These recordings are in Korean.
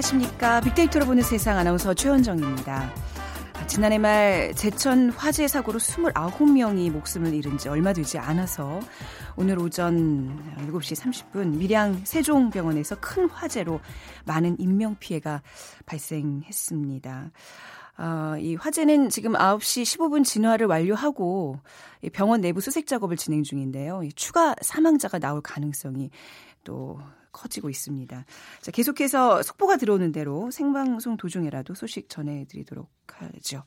안녕하십니까. 빅데이터로 보는 세상 아나운서 최현정입니다. 지난해 말 제천 화재 사고로 29명이 목숨을 잃은 지 얼마 되지 않아서 오늘 오전 7시 30분 밀양 세종병원에서 큰 화재로 많은 인명피해가 발생했습니다. 이 화재는 지금 9시 15분 진화를 완료하고 병원 내부 수색 작업을 진행 중인데요. 추가 사망자가 나올 가능성이 또 커지고 있습니다. 자, 계속해서 속보가 들어오는 대로 생방송 도중에라도 소식 전해드리도록 하죠.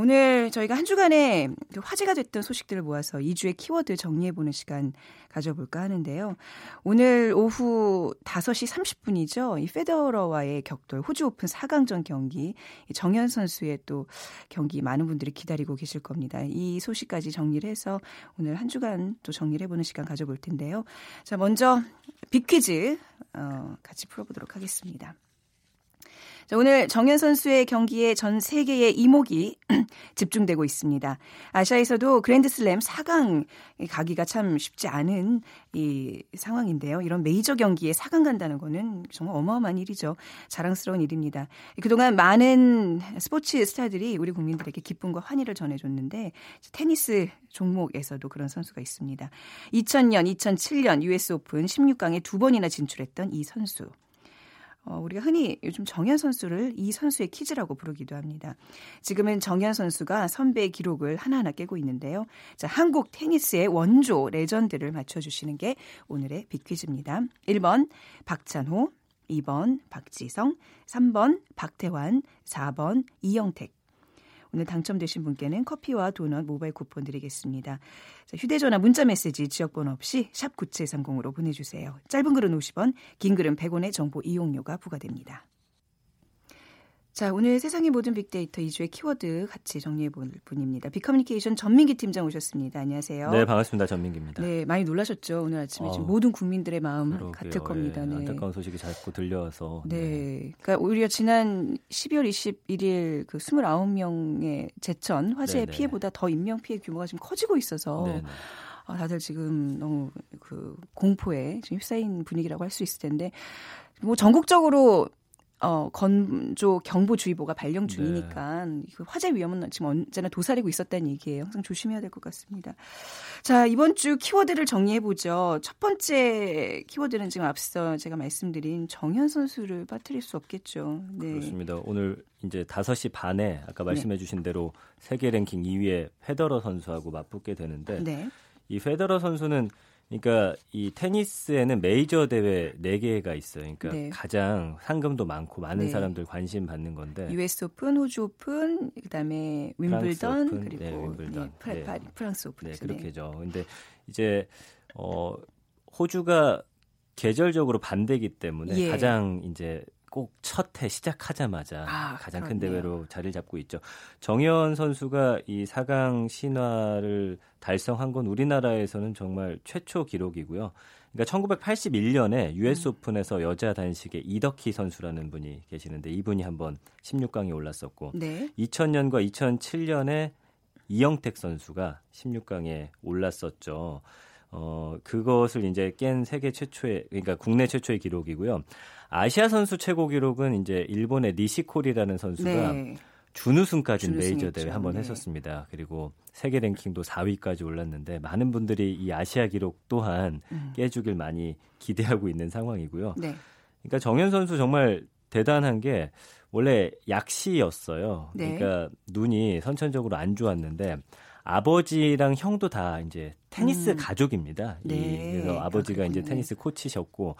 오늘 저희가 한 주간에 화제가 됐던 소식들을 모아서 2주의 키워드 정리해보는 시간 가져볼까 하는데요. 오늘 오후 5시 30분이죠. 이 페더러와의 격돌 호주오픈 4강전 경기, 정현 선수의 또 경기 많은 분들이 기다리고 계실 겁니다. 이 소식까지 정리를 해서 오늘 한 주간 또 정리를 해보는 시간 가져볼 텐데요. 자, 먼저 빅퀴즈 같이 풀어보도록 하겠습니다. 자, 오늘 정현 선수의 경기에 전 세계의 이목이 집중되고 있습니다. 아시아에서도 그랜드슬램 4강 가기가 참 쉽지 않은 이 상황인데요. 이런 메이저 경기에 4강 간다는 거는 정말 어마어마한 일이죠. 자랑스러운 일입니다. 그동안 많은 스포츠 스타들이 우리 국민들에게 기쁨과 환희를 전해줬는데 테니스 종목에서도 그런 선수가 있습니다. 2000년, 2007년 US 오픈 16강에 2번이나 진출했던 이 선수. 우리가 흔히 요즘 정현 선수를 이 선수의 키즈라고 부르기도 합니다. 지금은 정현 선수가 선배의 기록을 하나하나 깨고 있는데요. 자, 한국 테니스의 원조 레전드를 맞춰주시는 게 오늘의 빅퀴즈입니다. 1번 박찬호, 2번 박지성, 3번 박태환, 4번 이형택. 오늘 당첨되신 분께는 커피와 도넛 모바일 쿠폰 드리겠습니다. 자, 휴대전화 문자메시지 지역번호 없이 샵 9730으로 보내주세요. 짧은 글은 50원, 긴 글은 100원의 정보 이용료가 부과됩니다. 자, 오늘 세상의 모든 빅데이터 2주의 키워드 같이 정리해볼 분입니다. 빅커뮤니케이션 전민기 팀장 오셨습니다. 안녕하세요. 네, 반갑습니다. 전민기입니다. 네, 많이 놀라셨죠? 오늘 아침에 지금 모든 국민들의 마음 그러게요. 같을 겁니다. 네. 안타까운 소식이 자꾸 들려와서. 네. 네. 그러니까 오히려 지난 12월 21일 그 29명의 제천 화재의 네네. 피해보다 더 인명피해 규모가 지금 커지고 있어서 네네. 다들 지금 너무 그 공포에 지금 휩싸인 분위기라고 할 수 있을 텐데 뭐 전국적으로 건조 경보주의보가 발령 중이니까 네. 화재 위험은 지금 언제나 도사리고 있었다는 얘기예요. 항상 조심해야 될 것 같습니다. 자, 이번 주 키워드를 정리해보죠. 첫 번째 키워드는 지금 앞서 제가 말씀드린 정현 선수를 빠뜨릴 수 없겠죠. 네. 그렇습니다. 오늘 이제 5시 반에 아까 말씀해 주신 대로 세계 랭킹 2위의 페더러 선수하고 맞붙게 되는데 네. 이 페더러 선수는 그러니까 이 테니스에는 메이저 대회 4개가 있어요. 그러니까 네. 가장 상금도 많고 많은 네. 사람들 관심 받는 건데 US 오픈, 호주 오픈, 그다음에 윈블던 오픈, 그리고 네, 윈블던. 네. 프랑스 오픈. 네, 그렇게죠. 근데 이제 호주가 계절적으로 반대기 때문에 예. 가장 이제 꼭 첫 해 시작하자마자 가장 그렇네요. 큰 대회로 자리를 잡고 있죠. 정현 선수가 이 4강 신화를 달성한 건 우리나라에서는 정말 최초 기록이고요. 그러니까 1981년에 US 오픈에서 여자 단식의 이덕희 선수라는 분이 계시는데 이분이 한번 16강에 올랐었고 네. 2000년과 2007년에 이형택 선수가 16강에 올랐었죠. 그것을 이제 깬 세계 최초의 그러니까 국내 최초의 기록이고요. 아시아 선수 최고 기록은 이제 일본의 니시코리라는 선수가 네. 준우승까지 메이저 대회 한번 네. 했었습니다. 그리고 세계 랭킹도 4위까지 올랐는데 많은 분들이 이 아시아 기록 또한 깨주길 많이 기대하고 있는 상황이고요. 네. 그러니까 정현 선수 정말 대단한 게 원래 약시였어요. 네. 그러니까 눈이 선천적으로 안 좋았는데 아버지랑 형도 다 이제 테니스 가족입니다. 네. 그래서 아버지가 그렇군요. 이제 테니스 코치셨고,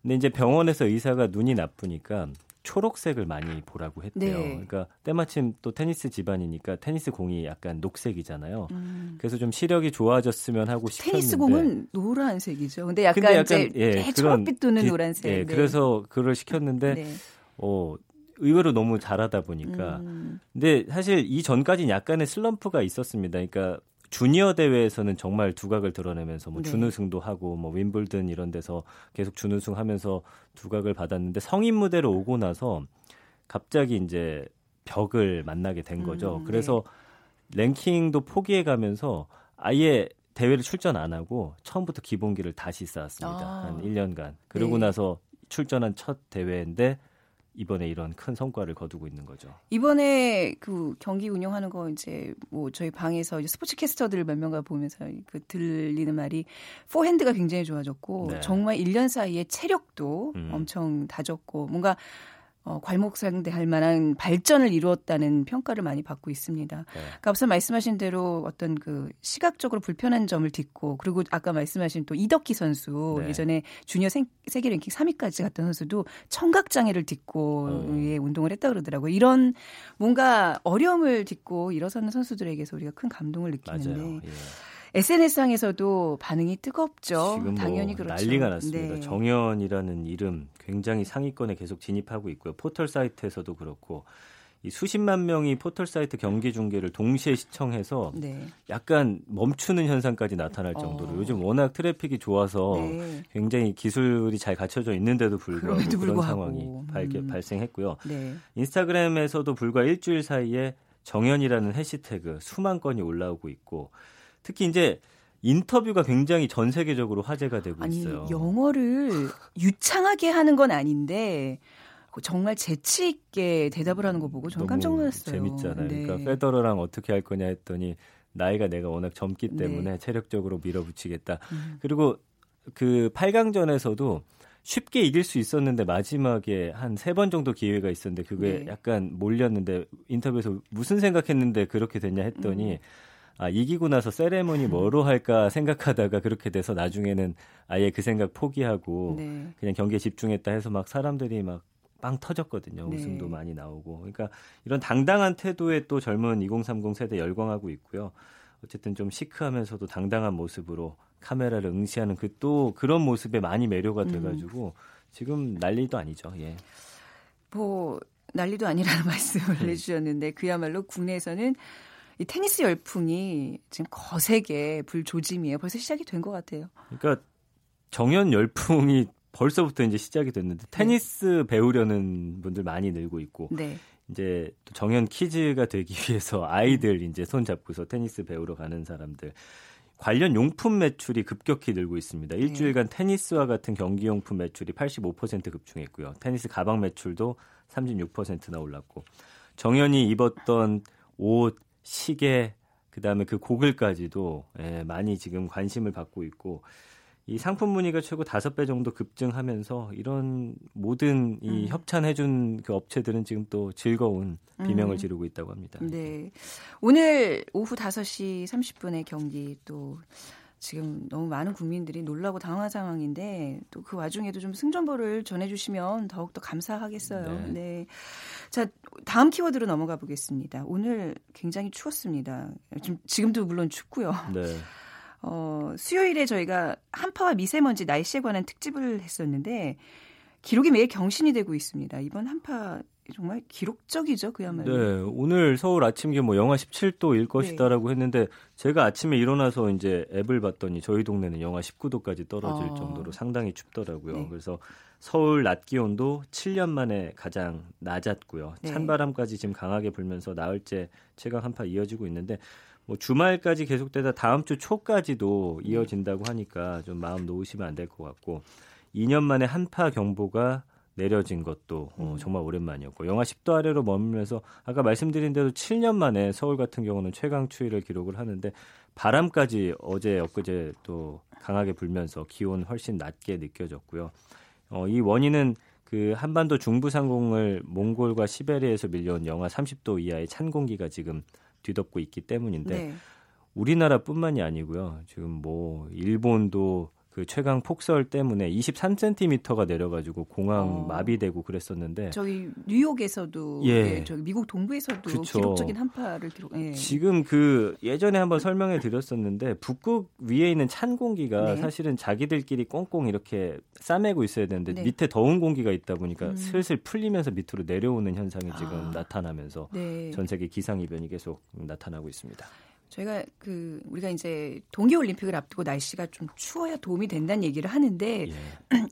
근데 이제 병원에서 의사가 눈이 나쁘니까 초록색을 많이 보라고 했대요. 네. 그러니까 때마침 또 테니스 집안이니까 테니스 공이 약간 녹색이잖아요. 그래서 좀 시력이 좋아졌으면 하고 싶었는데 테니스 공은 노란색이죠. 근데 약간 이제 예, 초록빛 도는 노란색. 예, 네. 그래서 그걸 시켰는데 네. 의외로 너무 잘하다 보니까. 근데 사실 이전까지는 약간의 슬럼프가 있었습니다. 그러니까 주니어 대회에서는 정말 두각을 드러내면서 뭐 네. 준우승도 하고 뭐 윈블든 이런 데서 계속 준우승하면서 두각을 받았는데 성인 무대로 오고 나서 갑자기 이제 벽을 만나게 된 거죠. 그래서 네. 랭킹도 포기해가면서 아예 대회를 출전 안 하고 처음부터 기본기를 다시 쌓았습니다. 한 1년간. 그러고 네. 나서 출전한 첫 대회인데 이번에 이런 큰 성과를 거두고 있는 거죠. 이번에 그 경기 운영하는 거 이제 뭐 저희 방에서 이제 스포츠 캐스터들 몇 명과 보면서 그 들리는 말이 포핸드가 굉장히 좋아졌고 네. 정말 1년 사이에 체력도 엄청 다졌고 뭔가 괄목상대할 만한 발전을 이루었다는 평가를 많이 받고 있습니다. 네. 그러니까 앞서 말씀하신 대로 어떤 그 시각적으로 불편한 점을 딛고 그리고 아까 말씀하신 또 이덕희 선수 네. 예전에 주니어 세계 랭킹 3위까지 갔던 선수도 청각장애를 딛고 운동을 했다 그러더라고요. 이런 뭔가 어려움을 딛고 일어서는 선수들에게서 우리가 큰 감동을 느끼는데 예. SNS상에서도 반응이 뜨겁죠. 지금 당연히 그렇죠. 난리가 났습니다. 네. 정현이라는 이름 굉장히 상위권에 계속 진입하고 있고요. 포털 사이트에서도 그렇고 이 수십만 명이 포털 사이트 경기 중계를 동시에 시청해서 네. 약간 멈추는 현상까지 나타날 정도로 요즘 워낙 트래픽이 좋아서 네. 굉장히 기술이 잘 갖춰져 있는데도 불구하고 그런 상황이 발생했고요. 네. 인스타그램에서도 불과 일주일 사이에 정현이라는 해시태그 수만 건이 올라오고 있고 특히 이제 인터뷰가 굉장히 전 세계적으로 화제가 되고 있어요. 아니, 영어를 유창하게 하는 건 아닌데 정말 재치 있게 대답을 하는 거 보고 저는 깜짝 놀랐어요. 재밌잖아요. 네. 그러니까 페더러랑 어떻게 할 거냐 했더니 나이가 내가 워낙 젊기 때문에 네. 체력적으로 밀어붙이겠다. 그리고 그 8강전에서도 쉽게 이길 수 있었는데 마지막에 한 3번 정도 기회가 있었는데 그게 네. 약간 몰렸는데 인터뷰에서 무슨 생각했는데 그렇게 됐냐 했더니 아, 이기고 나서 세레머니 뭐로 할까 생각하다가 그렇게 돼서 나중에는 아예 그 생각 포기하고 네. 그냥 경기에 집중했다 해서 막 사람들이 막 빵 터졌거든요. 네. 웃음도 많이 나오고. 그러니까 이런 당당한 태도에 또 젊은 2030 세대 열광하고 있고요. 어쨌든 좀 시크하면서도 당당한 모습으로 카메라를 응시하는 그 또 그런 모습에 많이 매료가 돼가지고 지금 난리도 아니죠. 예. 뭐 난리도 아니라는 말씀을 해주셨는데 그야말로 국내에서는 이 테니스 열풍이 지금 거세게 불조짐이에요. 벌써 시작이 된 것 같아요. 그러니까 정현 열풍이 벌써부터 이제 시작이 됐는데 테니스 네. 배우려는 분들 많이 늘고 있고 네. 이제 또 정현 키즈가 되기 위해서 아이들 이제 손 잡고서 테니스 배우러 가는 사람들 관련 용품 매출이 급격히 늘고 있습니다. 일주일간 네. 테니스와 같은 경기용품 매출이 85% 급증했고요. 테니스 가방 매출도 36%나 올랐고 정현이 입었던 옷 시계, 그다음에 그 고글까지도 많이 지금 관심을 받고 있고 이 상품 문의가 최고 5배 정도 급증하면서 이런 모든 이 협찬해준 그 업체들은 지금 또 즐거운 비명을 지르고 있다고 합니다. 네, 오늘 오후 5시 30분에 경기 또 지금 너무 많은 국민들이 놀라고 당황한 상황인데 또 그 와중에도 좀 승전보를 전해주시면 더욱더 감사하겠어요. 네. 네. 자, 다음 키워드로 넘어가 보겠습니다. 오늘 굉장히 추웠습니다. 지금도 물론 춥고요. 네. 수요일에 저희가 한파와 미세먼지 날씨에 관한 특집을 했었는데 기록이 매일 경신이 되고 있습니다. 이번 한파 정말 기록적이죠, 그야말로. 네, 오늘 서울 아침 기온 뭐 영하 17도일 것이다라고 네. 했는데 제가 아침에 일어나서 이제 앱을 봤더니 저희 동네는 영하 19도까지 떨어질 정도로 상당히 춥더라고요. 네. 그래서 서울 낮 기온도 7년 만에 가장 낮았고요. 네. 찬바람까지 지금 강하게 불면서 나흘째 최강 한파 이어지고 있는데 뭐 주말까지 계속되다 다음 주 초까지도 이어진다고 하니까 좀 마음 놓으시면 안 될 것 같고 2년 만에 한파 경보가 내려진 것도 정말 오랜만이었고 영하 10도 아래로 머물면서 아까 말씀드린 대로 7년 만에 서울 같은 경우는 최강 추위를 기록을 하는데 바람까지 어제 엊그제 또 강하게 불면서 기온 훨씬 낮게 느껴졌고요. 이 원인은 그 한반도 중부 상공을 몽골과 시베리아에서 밀려온 영하 30도 이하의 찬 공기가 지금 뒤덮고 있기 때문인데 네. 우리나라뿐만이 아니고요. 지금 뭐 일본도 그 최강 폭설 때문에 23cm가 내려가지고 공항 마비되고 그랬었는데 저기 뉴욕에서도 예. 저기 미국 동부에서도 그쵸. 기록적인 한파를 예. 지금 그 예전에 한번 설명해 드렸었는데 북극 위에 있는 찬 공기가 네. 사실은 자기들끼리 꽁꽁 이렇게 싸매고 있어야 되는데 네. 밑에 더운 공기가 있다 보니까 슬슬 풀리면서 밑으로 내려오는 현상이 지금 나타나면서 네. 전 세계 기상 이변이 계속 나타나고 있습니다. 저희가 우리가 이제 동계올림픽을 앞두고 날씨가 좀 추워야 도움이 된다는 얘기를 하는데 예.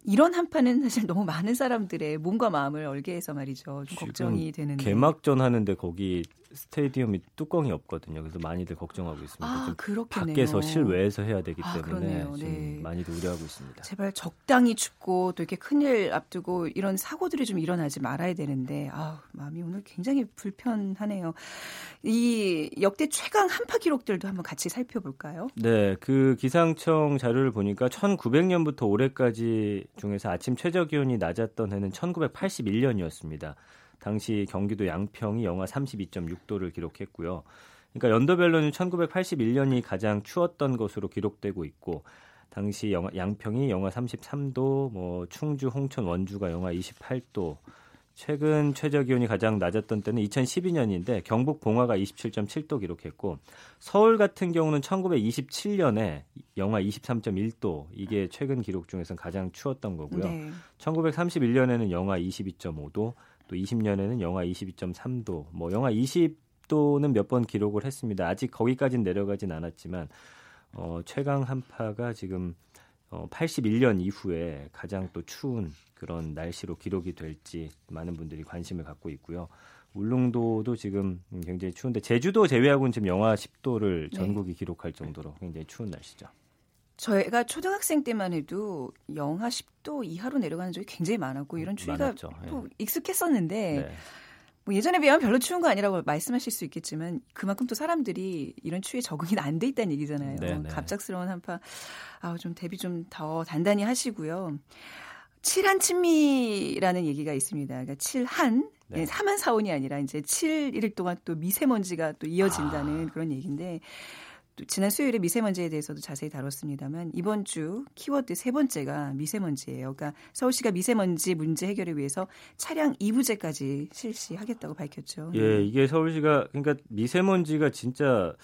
이런 한파는 사실 너무 많은 사람들의 몸과 마음을 얼게 해서 말이죠. 좀 걱정이 되는데. 개막전 하는데 거기 스테디움이 뚜껑이 없거든요. 그래서 많이들 걱정하고 있습니다. 아, 그렇겠네요. 밖에서 실외에서 해야 되기 때문에 좀 많이들 우려하고 있습니다. 제발 적당히 춥고 또 이렇게 큰일 앞두고 이런 사고들이 좀 일어나지 말아야 되는데 마음이 오늘 굉장히 불편하네요. 이 역대 최강 한파 기록들도 한번 같이 살펴볼까요? 네, 그 기상청 자료를 보니까 1900년부터 올해까지 중에서 아침 최저 기온이 낮았던 해는 1981년이었습니다. 당시 경기도 양평이 영하 32.6도를 기록했고요. 그러니까 연도별로는 1981년이 가장 추웠던 것으로 기록되고 있고 당시 양평이 영하 33도, 충주, 홍천, 원주가 영하 28도. 최근 최저 기온이 가장 낮았던 때는 2012년인데 경북 봉화가 27.7도 기록했고 서울 같은 경우는 1927년에 영하 23.1도 이게 최근 기록 중에서는 가장 추웠던 거고요. 1931년에는 영하 22.5도 또 20년에는 영하 22.3도, 영하 20도는 몇 번 기록을 했습니다. 아직 거기까지는 내려가진 않았지만 최강 한파가 지금 81년 이후에 가장 또 추운 그런 날씨로 기록이 될지 많은 분들이 관심을 갖고 있고요. 울릉도도 지금 굉장히 추운데 제주도 제외하고는 지금 영하 10도를 전국이 기록할 정도로 굉장히 추운 날씨죠. 저희가 초등학생 때만 해도 영하 10도 이하로 내려가는 적이 굉장히 많았고 이런 추위가 많았죠. 또 익숙했었는데 예전에 비하면 별로 추운 거 아니라고 말씀하실 수 있겠지만 그만큼 또 사람들이 이런 추위에 적응이 안 돼 있다는 얘기잖아요. 갑작스러운 한파 좀 대비 좀 더 단단히 하시고요. 칠한 친미라는 얘기가 있습니다. 그러니까 칠한 사만사온이 아니라 이제 7일 동안 또 미세먼지가 또 이어진다는 그런 얘기인데 지난 수요일에 미세먼지에 대해서도 자세히 다뤘습니다만 이번 주 키워드 세 번째가 미세먼지예요. 그러니까 서울시가 미세먼지 문제 해결을 위해서 차량 2부제까지 실시하겠다고 밝혔죠. 예, 이게 서울시가 그러니까 미세먼지가 진짜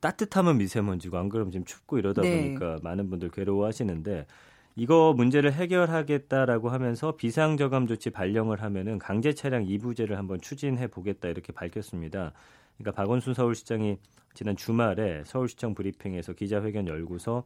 따뜻하면 미세먼지고 안 그러면 지금 춥고 이러다 보니까 많은 분들 괴로워하시는데 이거 문제를 해결하겠다라고 하면서 비상저감 조치 발령을 하면은 강제 차량 2부제를 한번 추진해 보겠다 이렇게 밝혔습니다. 그러니까 박원순 서울시장이 지난 주말에 서울시청 브리핑에서 기자회견 열고서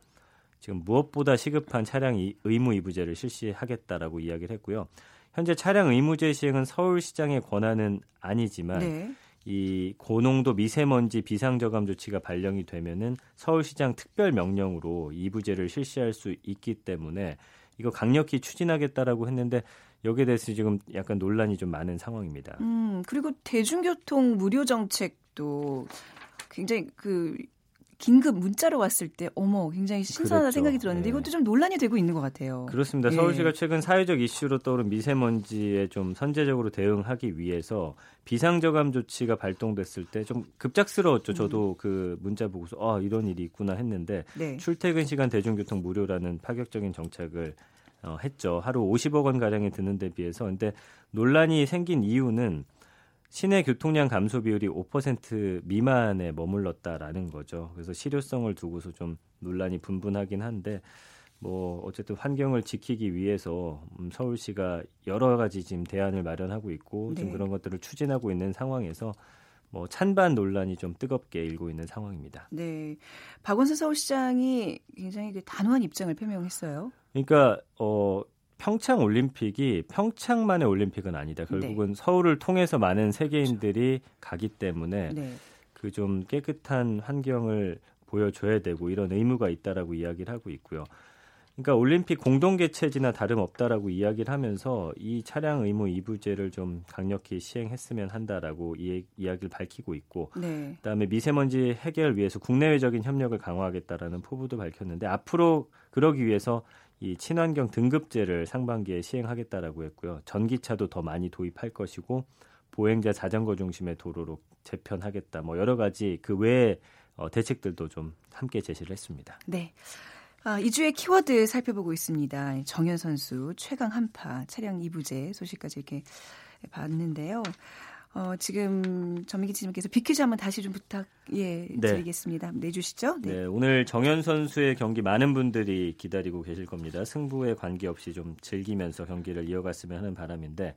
지금 무엇보다 시급한 차량 의무 2부제를 실시하겠다라고 이야기를 했고요. 현재 차량 의무제 시행은 서울시장의 권한은 아니지만 이 고농도 미세먼지 비상저감 조치가 발령이 되면은 서울시장 특별명령으로 2부제를 실시할 수 있기 때문에 이거 강력히 추진하겠다라고 했는데 여기에 대해서 지금 약간 논란이 좀 많은 상황입니다. 그리고 대중교통 무료 정책도 굉장히 그 긴급 문자로 왔을 때 굉장히 신선하다 생각이 들었는데 이것도 좀 논란이 되고 있는 것 같아요. 그렇습니다. 서울시가 최근 사회적 이슈로 떠오른 미세먼지에 좀 선제적으로 대응하기 위해서 비상저감 조치가 발동됐을 때 좀 급작스러웠죠. 저도 그 문자 보고서 이런 일이 있구나 했는데 출퇴근 시간 대중교통 무료라는 파격적인 정책을 했죠. 하루 50억 원 가량이 드는 데 비해서. 근데 논란이 생긴 이유는 시내 교통량 감소 비율이 5% 미만에 머물렀다라는 거죠. 그래서 실효성을 두고서 좀 논란이 분분하긴 한데 어쨌든 환경을 지키기 위해서 서울시가 여러 가지 지금 대안을 마련하고 있고 지금 그런 것들을 추진하고 있는 상황에서 찬반 논란이 좀 뜨겁게 일고 있는 상황입니다. 네, 박원순 서울시장이 굉장히 단호한 입장을 표명했어요. 그러니까 평창 올림픽이 평창만의 올림픽은 아니다. 결국은 서울을 통해서 많은 세계인들이 가기 때문에 그 좀 깨끗한 환경을 보여줘야 되고 이런 의무가 있다라고 이야기를 하고 있고요. 그러니까 올림픽 공동 개최지나 다름없다라고 이야기를 하면서 이 차량 의무 2부제를 좀 강력히 시행했으면 한다라고 이야기를 밝히고 있고 그다음에 미세먼지 해결 위해서 국내외적인 협력을 강화하겠다라는 포부도 밝혔는데 앞으로 그러기 위해서 이 친환경 등급제를 상반기에 시행하겠다라고 했고요. 전기차도 더 많이 도입할 것이고 보행자 자전거 중심의 도로로 재편하겠다. 여러 가지 그 외의 대책들도 좀 함께 제시를 했습니다. 네. 이 주의 키워드 살펴보고 있습니다. 정현 선수 최강 한파 차량 2부제 소식까지 이렇게 봤는데요. 지금 전민기 지님께서 빅퀴즈 한번 다시 좀 부탁드리겠습니다. 내주시죠. 네, 오늘 정현 선수의 경기 많은 분들이 기다리고 계실 겁니다. 승부에 관계없이 좀 즐기면서 경기를 이어갔으면 하는 바람인데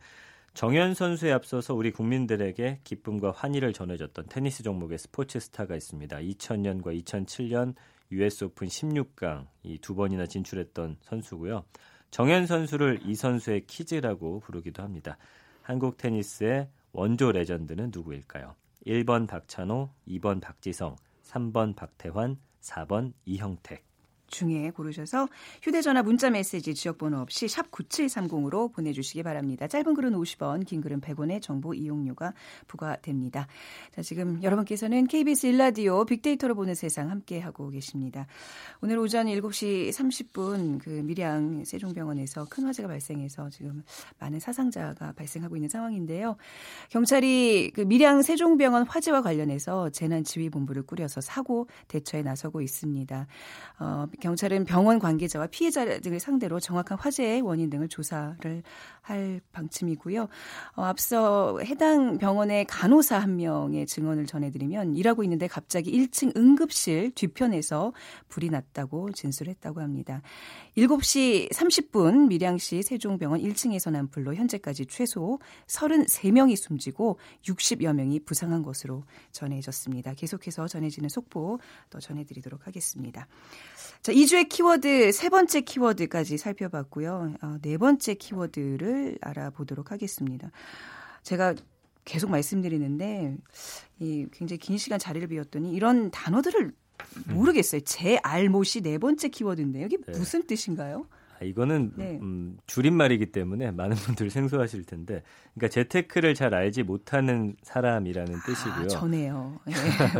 정현 선수에 앞서서 우리 국민들에게 기쁨과 환희를 전해줬던 테니스 종목의 스포츠 스타가 있습니다. 2000년과 2007년 US 오픈 16강 이 두 번이나 진출했던 선수고요. 정현 선수를 이 선수의 키즈라고 부르기도 합니다. 한국 테니스의 원조 레전드는 누구일까요? 1번 박찬호, 2번 박지성, 3번 박태환, 4번 이형택. 중에 고르셔서 휴대전화 문자메시지 지역번호 없이 샵9730으로 보내주시기 바랍니다. 짧은 글은 50원, 긴 글은 100원의 정보 이용료가 부과됩니다. 자, 지금 여러분께서는 KBS 1라디오 빅데이터로 보는 세상 함께하고 계십니다. 오늘 오전 7시 30분 그 밀양 세종병원에서 큰 화재가 발생해서 지금 많은 사상자가 발생하고 있는 상황인데요. 경찰이 그 밀양 세종병원 화재와 관련해서 재난지휘본부를 꾸려서 사고 대처에 나서고 있습니다. 경찰은 병원 관계자와 피해자 등을 상대로 정확한 화재의 원인 등을 조사를 할 방침이고요. 앞서 해당 병원의 간호사 한 명의 증언을 전해드리면 일하고 있는데 갑자기 1층 응급실 뒤편에서 불이 났다고 진술했다고 합니다. 7시 30분 밀양시 세종병원 1층에서 난 불로 현재까지 최소 33명이 숨지고 60여 명이 부상한 것으로 전해졌습니다. 계속해서 전해지는 속보 또 전해드리도록 하겠습니다. 자, 2주의 키워드 세 번째 키워드까지 살펴봤고요. 네 번째 키워드를 알아보도록 하겠습니다. 제가 계속 말씀드리는데 이 굉장히 긴 시간 자리를 비웠더니 이런 단어들을 모르겠어요. 제알못이 네 번째 키워드인데 이게 무슨 뜻인가요? 이거는 줄임말이기 때문에 많은 분들 생소하실 텐데, 그러니까 재테크를 잘 알지 못하는 사람이라는 뜻이고요. 저네요. 네.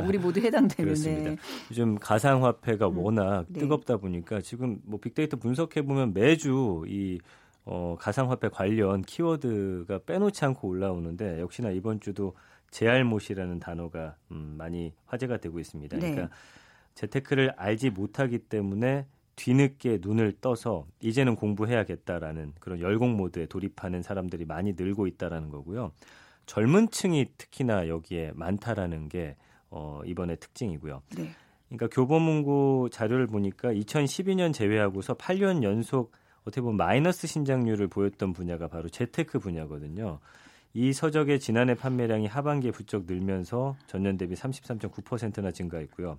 우리 모두 해당되는데. 그렇습니다. 요즘 가상화폐가 워낙 뜨겁다 보니까 지금 뭐 빅데이터 분석해 보면 매주 이 가상화폐 관련 키워드가 빼놓지 않고 올라오는데 역시나 이번 주도 제알못이라는 단어가 많이 화제가 되고 있습니다. 네. 그러니까 재테크를 알지 못하기 때문에 뒤늦게 눈을 떠서 이제는 공부해야겠다라는 그런 열공 모드에 돌입하는 사람들이 많이 늘고 있다라는 거고요. 젊은 층이 특히나 여기에 많다라는 게 이번의 특징이고요. 네. 그러니까 교보문고 자료를 보니까 2012년 제외하고서 8년 연속 어떻게 보면 마이너스 신장률을 보였던 분야가 바로 재테크 분야거든요. 이 서적의 지난해 판매량이 하반기에 부쩍 늘면서 전년 대비 33.9%나 증가했고요.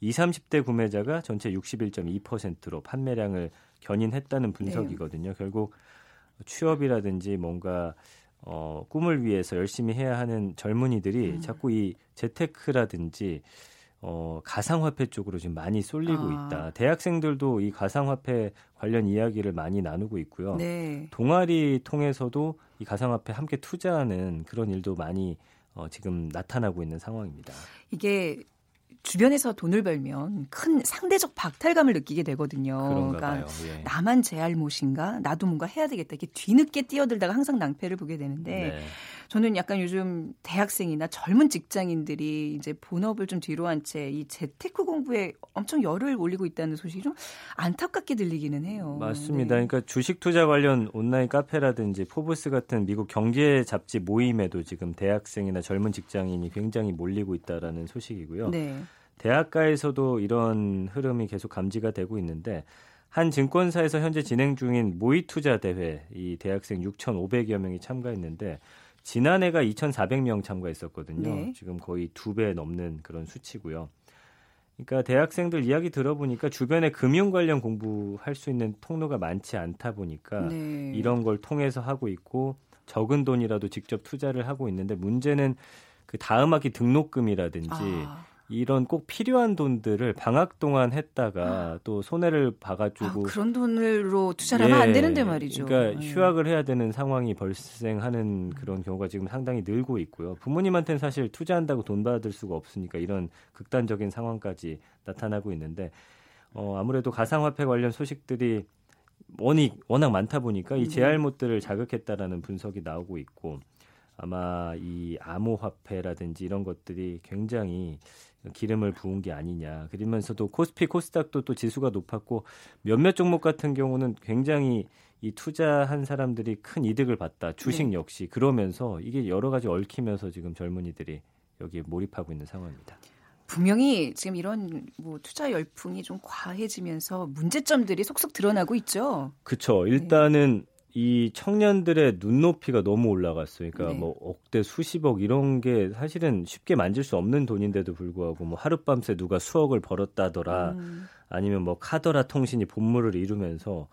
20, 30대 구매자가 전체 61.2%로 판매량을 견인했다는 분석이거든요. 네. 결국 취업이라든지 뭔가 꿈을 위해서 열심히 해야 하는 젊은이들이 자꾸 이 재테크라든지 가상화폐 쪽으로 지금 많이 쏠리고 있다. 대학생들도 이 가상화폐 관련 이야기를 많이 나누고 있고요. 네. 동아리 통해서도 이 가상화폐 함께 투자하는 그런 일도 많이 지금 나타나고 있는 상황입니다. 이게 주변에서 돈을 벌면 큰 상대적 박탈감을 느끼게 되거든요. 그러니까 예. 나만 제 알못인가? 나도 뭔가 해야 되겠다. 이렇게 뒤늦게 뛰어들다가 항상 낭패를 보게 되는데 네. 저는 약간 요즘 대학생이나 젊은 직장인들이 이제 본업을 좀 뒤로한 채 이 재테크 공부에 엄청 열을 올리고 있다는 소식이 좀 안타깝게 들리기는 해요. 맞습니다. 네. 그러니까 주식 투자 관련 온라인 카페라든지 포브스 같은 미국 경제 잡지 모임에도 지금 대학생이나 젊은 직장인이 굉장히 몰리고 있다라는 소식이고요. 네. 대학가에서도 이런 흐름이 계속 감지가 되고 있는데 한 증권사에서 현재 진행 중인 모의투자 대회 이 대학생 6,500여 명이 참가했는데 지난해가 2,400명 참가했었거든요. 네. 지금 거의 2배 넘는 그런 수치고요. 그러니까 대학생들 이야기 들어보니까 주변에 금융 관련 공부할 수 있는 통로가 많지 않다 보니까 네. 이런 걸 통해서 하고 있고 적은 돈이라도 직접 투자를 하고 있는데 문제는 그 다음 학기 등록금이라든지 이런 꼭 필요한 돈들을 방학 동안 했다가 또 손해를 봐가지고 그런 돈으로 투자를 하면 안 되는데 말이죠. 그러니까 휴학을 해야 되는 상황이 발생하는 그런 경우가 지금 상당히 늘고 있고요. 부모님한테는 사실 투자한다고 돈 받을 수가 없으니까 이런 극단적인 상황까지 나타나고 있는데 아무래도 가상화폐 관련 소식들이 워낙 많다 보니까 이 제알못들을 자극했다라는 분석이 나오고 있고 아마 이 암호화폐라든지 이런 것들이 굉장히 기름을 부은 게 아니냐. 그러면서도 코스피, 코스닥도 또 지수가 높았고 몇몇 종목 같은 경우는 굉장히 이 투자한 사람들이 큰 이득을 봤다. 주식 역시. 그러면서 이게 여러 가지 얽히면서 지금 젊은이들이 여기에 몰입하고 있는 상황입니다. 분명히 지금 이런 투자 열풍이 좀 과해지면서 문제점들이 속속 드러나고 있죠. 그렇죠. 일단은 이 청년들의 눈높이가 너무 올라갔어요. 그러니까 뭐 억대 수십억 이런 게 사실은 쉽게 만질 수 없는 돈인데도 불구하고 뭐 하룻밤새 누가 수억을 벌었다더라 아니면 뭐 카더라 통신이 본물을 이루면서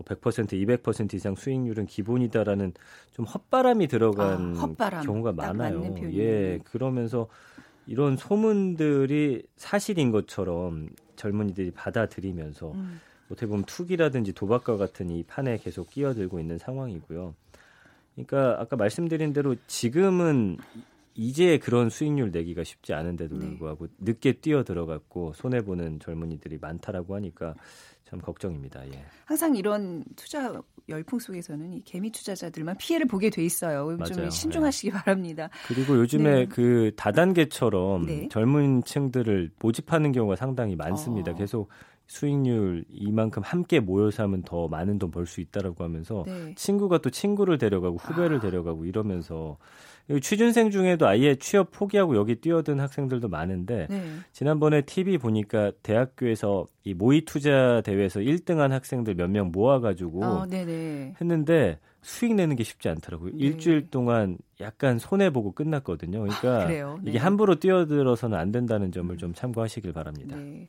뭐 100%, 200% 이상 수익률은 기본이다라는 좀 헛바람이 들어간 헛바람. 경우가 많아요. 예, 그러면서 이런 소문들이 사실인 것처럼 젊은이들이 받아들이면서 어떻게 보면 투기라든지 도박과 같은 이 판에 계속 끼어들고 있는 상황이고요. 그러니까 아까 말씀드린 대로 지금은 이제 그런 수익률 내기가 쉽지 않은데도 불구하고 네. 늦게 뛰어들어갔고 손해보는 젊은이들이 많다라고 하니까 참 걱정입니다. 예. 항상 이런 투자 열풍 속에서는 이 개미 투자자들만 피해를 보게 돼 있어요. 좀 신중하시기 네. 바랍니다. 그리고 요즘에 네. 그 다단계처럼 네. 젊은 층들을 모집하는 경우가 상당히 많습니다. 계속 수익률 이만큼 함께 모여서 하면 더 많은 돈 벌 수 있다라고 하면서 네. 친구가 또 친구를 데려가고 후배를 데려가고 이러면서 취준생 중에도 아예 취업 포기하고 여기 뛰어든 학생들도 많은데 네. 지난번에 TV 보니까 대학교에서 이 모의 투자 대회에서 1등한 학생들 몇 명 모아가지고 했는데 수익 내는 게 쉽지 않더라고요. 네. 일주일 동안 약간 손해보고 끝났거든요. 그러니까 이게 함부로 뛰어들어서는 안 된다는 점을 좀 참고하시길 바랍니다. 네.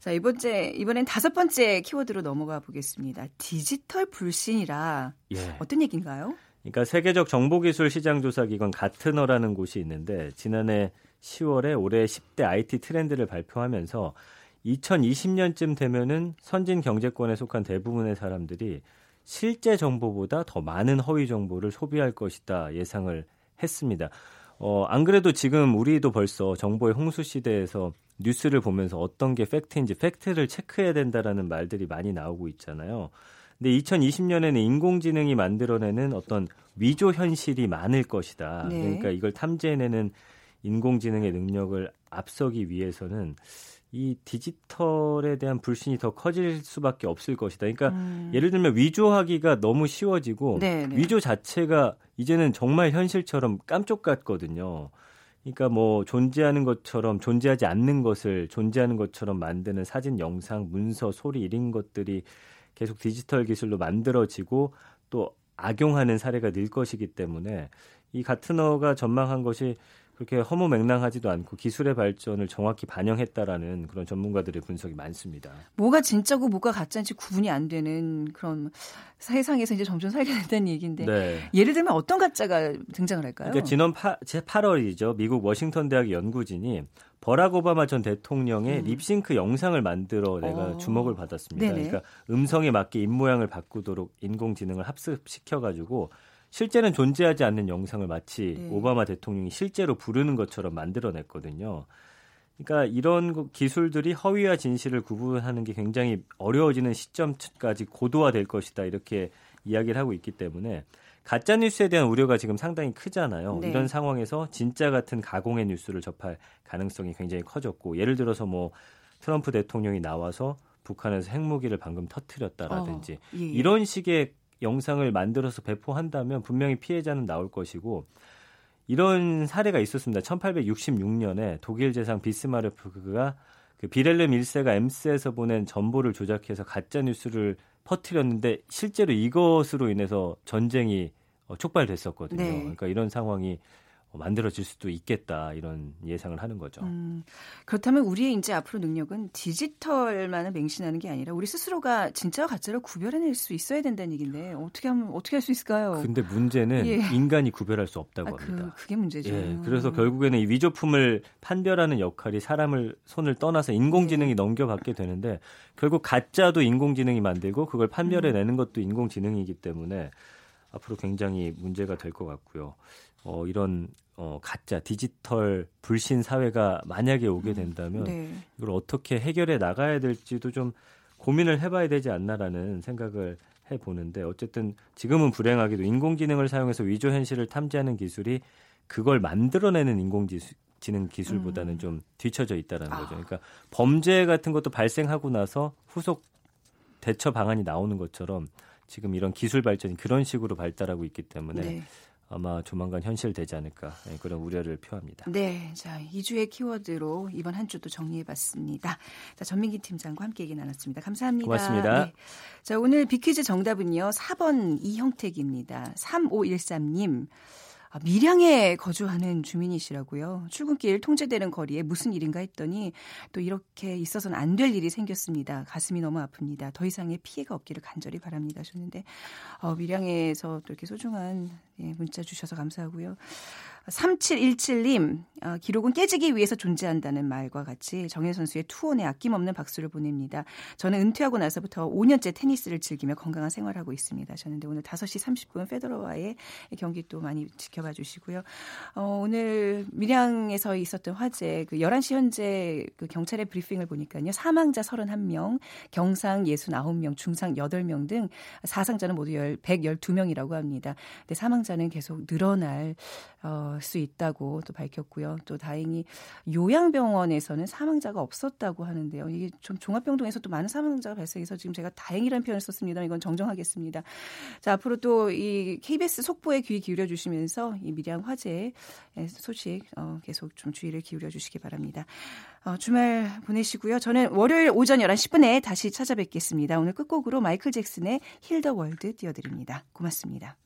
자, 이번엔 5번째 키워드로 넘어가 보겠습니다. 디지털 불신이라 어떤 얘기인가요? 그러니까 세계적 정보기술 시장조사기관 가트너라는 곳이 있는데 지난해 10월에 올해 10대 IT 트렌드를 발표하면서 2020년쯤 되면은 선진 경제권에 속한 대부분의 사람들이 실제 정보보다 더 많은 허위 정보를 소비할 것이다 예상을 했습니다. 안 그래도 지금 우리도 벌써 정보의 홍수 시대에서 뉴스를 보면서 어떤 게 팩트인지 팩트를 체크해야 된다라는 말들이 많이 나오고 있잖아요. 근데 2020년에는 인공지능이 만들어내는 어떤 위조 현실이 많을 것이다. 네. 그러니까 이걸 탐지해내는 인공지능의 능력을 앞서기 위해서는 이 디지털에 대한 불신이 더 커질 수밖에 없을 것이다. 그러니까 예를 들면 위조하기가 너무 쉬워지고 위조 자체가 이제는 정말 현실처럼 깜쪽 같거든요. 그러니까 뭐 존재하는 것처럼 존재하지 않는 것을 존재하는 것처럼 만드는 사진, 영상, 문서, 소리 이런 것들이 계속 디지털 기술로 만들어지고 또 악용하는 사례가 늘 것이기 때문에 이 가트너가 전망한 것이 그렇게 허무맹랑하지도 않고 기술의 발전을 정확히 반영했다라는 그런 전문가들의 분석이 많습니다. 뭐가 진짜고 뭐가 가짜인지 구분이 안 되는 그런 세상에서 이제 점점 살게 된다는 얘기인데 네. 예를 들면 어떤 가짜가 등장을 할까요? 그러니까 지난 제8월이죠. 미국 워싱턴 대학 연구진이 버락 오바마 전 대통령의 립싱크 영상을 만들어 내가 주목을 받았습니다. 네네. 그러니까 음성에 맞게 입 모양을 바꾸도록 인공지능을 합습시켜가지고 실제는 존재하지 않는 영상을 마치 오바마 대통령이 실제로 부르는 것처럼 만들어냈거든요. 그러니까 이런 기술들이 허위와 진실을 구분하는 게 굉장히 어려워지는 시점까지 고도화될 것이다 이렇게 이야기를 하고 있기 때문에 가짜뉴스에 대한 우려가 지금 상당히 크잖아요. 네. 이런 상황에서 진짜 같은 가공의 뉴스를 접할 가능성이 굉장히 커졌고 예를 들어서 뭐 트럼프 대통령이 나와서 북한에서 핵무기를 방금 터뜨렸다라든지 이런 식의 영상을 만들어서 배포한다면 분명히 피해자는 나올 것이고 이런 사례가 있었습니다. 1866년에 독일 재상 비스마르크가 그 비렐름 1세가 엠스에서 보낸 전보를 조작해서 가짜 뉴스를 퍼뜨렸는데 실제로 이것으로 인해서 전쟁이 촉발됐었거든요. 네. 그러니까 이런 상황이 만들어질 수도 있겠다 이런 예상을 하는 거죠. 그렇다면 우리의 이제 앞으로 능력은 디지털만을 맹신하는 게 아니라 우리 스스로가 진짜와 가짜를 구별해낼 수 있어야 된다는 얘기인데 어떻게 할 수 있을까요? 근데 문제는 인간이 구별할 수 없다고 합니다. 그게 문제죠. 예, 그래서 결국에는 이 위조품을 판별하는 역할이 사람을 손을 떠나서 인공지능이 넘겨받게 되는데 결국 가짜도 인공지능이 만들고 그걸 판별해내는 것도 인공지능이기 때문에 앞으로 굉장히 문제가 될 것 같고요. 이런 가짜 디지털 불신 사회가 만약에 오게 된다면 이걸 어떻게 해결해 나가야 될지도 좀 고민을 해봐야 되지 않나라는 생각을 해보는데 어쨌든 지금은 불행하게도 인공지능을 사용해서 위조 현실을 탐지하는 기술이 그걸 만들어내는 인공지능 기술보다는 좀 뒤처져 있다는 거죠. 그러니까 범죄 같은 것도 발생하고 나서 후속 대처 방안이 나오는 것처럼 지금 이런 기술 발전이 그런 식으로 발달하고 있기 때문에 아마 조만간 현실되지 않을까 그런 우려를 표합니다. 네, 자 2주의 키워드로 이번 한 주도 정리해봤습니다. 자 전민기 팀장과 함께 얘기 나눴습니다. 감사합니다. 고맙습니다. 네. 자 오늘 빅퀴즈 정답은요 4번 이형택입니다. 3513님. 밀양에 거주하는 주민이시라고요. 출근길 통제되는 거리에 무슨 일인가 했더니 또 이렇게 있어서는 안 될 일이 생겼습니다. 가슴이 너무 아픕니다. 더 이상의 피해가 없기를 간절히 바랍니다 하셨는데 밀양에서 또 이렇게 소중한 문자 주셔서 감사하고요. 3717님, 기록은 깨지기 위해서 존재한다는 말과 같이 정현 선수의 투혼에 아낌없는 박수를 보냅니다. 저는 은퇴하고 나서부터 5년째 테니스를 즐기며 건강한 생활하고 있습니다 하셨는데 오늘 5시 30분 페더러와의 경기 또 많이 지켜봐 주시고요. 오늘 밀양에서 있었던 화재, 그 11시 현재 그 경찰의 브리핑을 보니까요. 사망자 31명, 경상 69명, 중상 8명 등 사상자는 모두 112명이라고 합니다. 근데 사망자는 계속 늘어날 수 있다고 또 밝혔고요. 또 다행히 요양병원에서는 사망자가 없었다고 하는데요. 이게 좀 종합병동에서 또 많은 사망자가 발생해서 지금 제가 다행이라는 표현을 썼습니다. 이건 정정하겠습니다. 자, 앞으로 또 이 KBS 속보에 귀 기울여 주시면서 이 밀양 화재 소식 계속 좀 주의를 기울여 주시기 바랍니다. 주말 보내시고요. 저는 월요일 오전 11시 10분에 다시 찾아뵙겠습니다. 오늘 끝곡으로 마이클 잭슨의 힐 더 월드 띄워드립니다. 고맙습니다.